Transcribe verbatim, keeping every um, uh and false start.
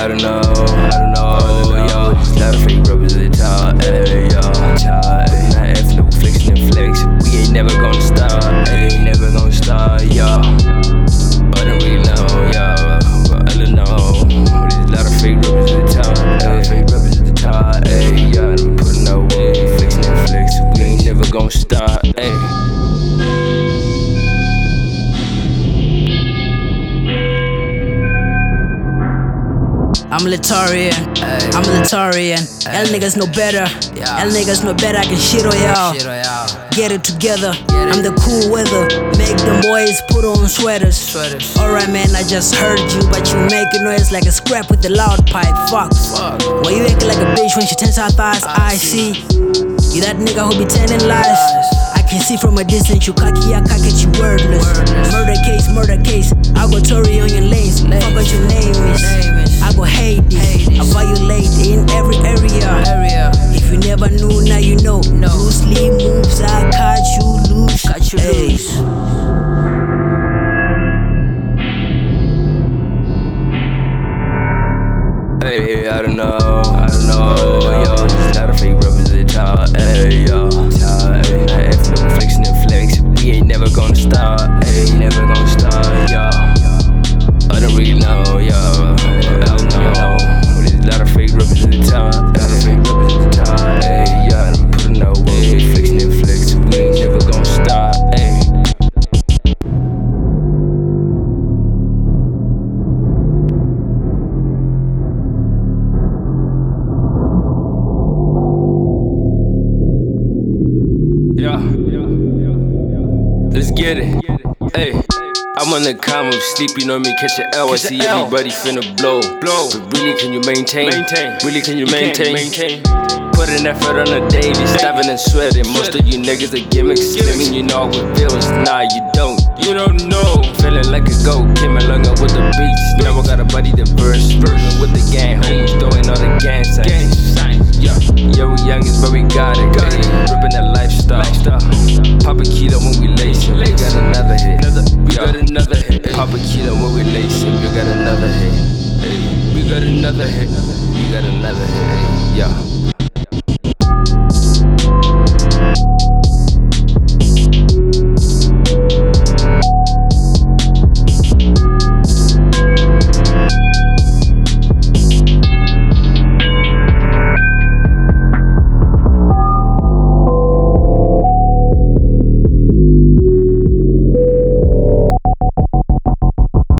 I don't know. I don't know, yo. Not a fake rappers at the top, ayy, yo. Not F, no flexin' and flex. We ain't never gonna stop, ayy, never gonna stop, yo. I don't really know, yo. I don't know. There's a lot of fake rappers at the top, ayy, fake rappers at the top, ayy, yo. We puttin' no way, flexin' and flex. We ain't never gonna stop, ayy. I'm a Litarian, I'm a Litarian. L niggas know better, L niggas know better. I can shit on y'all. Get it together, I'm the cool weather. Make the boys put on sweaters. Alright man, I just heard you, but you making noise like a scrap with the loud pipe. Fuck, why you acting like a bitch when she turns her thighs? I see you, that nigga who be telling lies. Can see from a distance, you cocky, I cock at you wordless. Murder case, murder case. I go Tory on your lace. Fuck what your name is. I go Hades. I violate in every area. If you never knew, now you know. Loose leaf moves, I catch you loose. Catch you loose. Ayy, I don't know, I don't know, yo. Not a fake rappers at the top, ayy, yo. Not F, no flexin' and flex. We ain't never gonna stop, ayy, never gonna stop, yo. I don't really know, yo. I don't know. There's a lot of fake rappers at the top, a lot of fake rappers at the top, ayy, yo. I'm puttin' no way, flexin' and flex. We ain't never gonna stop, ayy. Let's get it. Hey, I'm on the calm, I'm sleeping on me, catch an L. I see everybody finna blow. Blow. But really, can you maintain? Maintain. Really, can you maintain? Maintain. Put an effort on a daily, starving and sweating. Most of you niggas are gimmicks. Claiming you know what feels. Nah, you don't. You don't know. Feeling like a goat. Came along up with the beats. Now I got a buddy that bursts. Burning with the gang. Homies throwing all the gang signs. Yeah, yeah, we youngins, but we got it. Got it. Rippin' that lifestyle. lifestyle. Pop a kilo when we lacing. We got another hit. Another, we yeah. got another hit. Pop a kilo when we lacing. We got another hit. We got another hit. We got another hit. Yeah.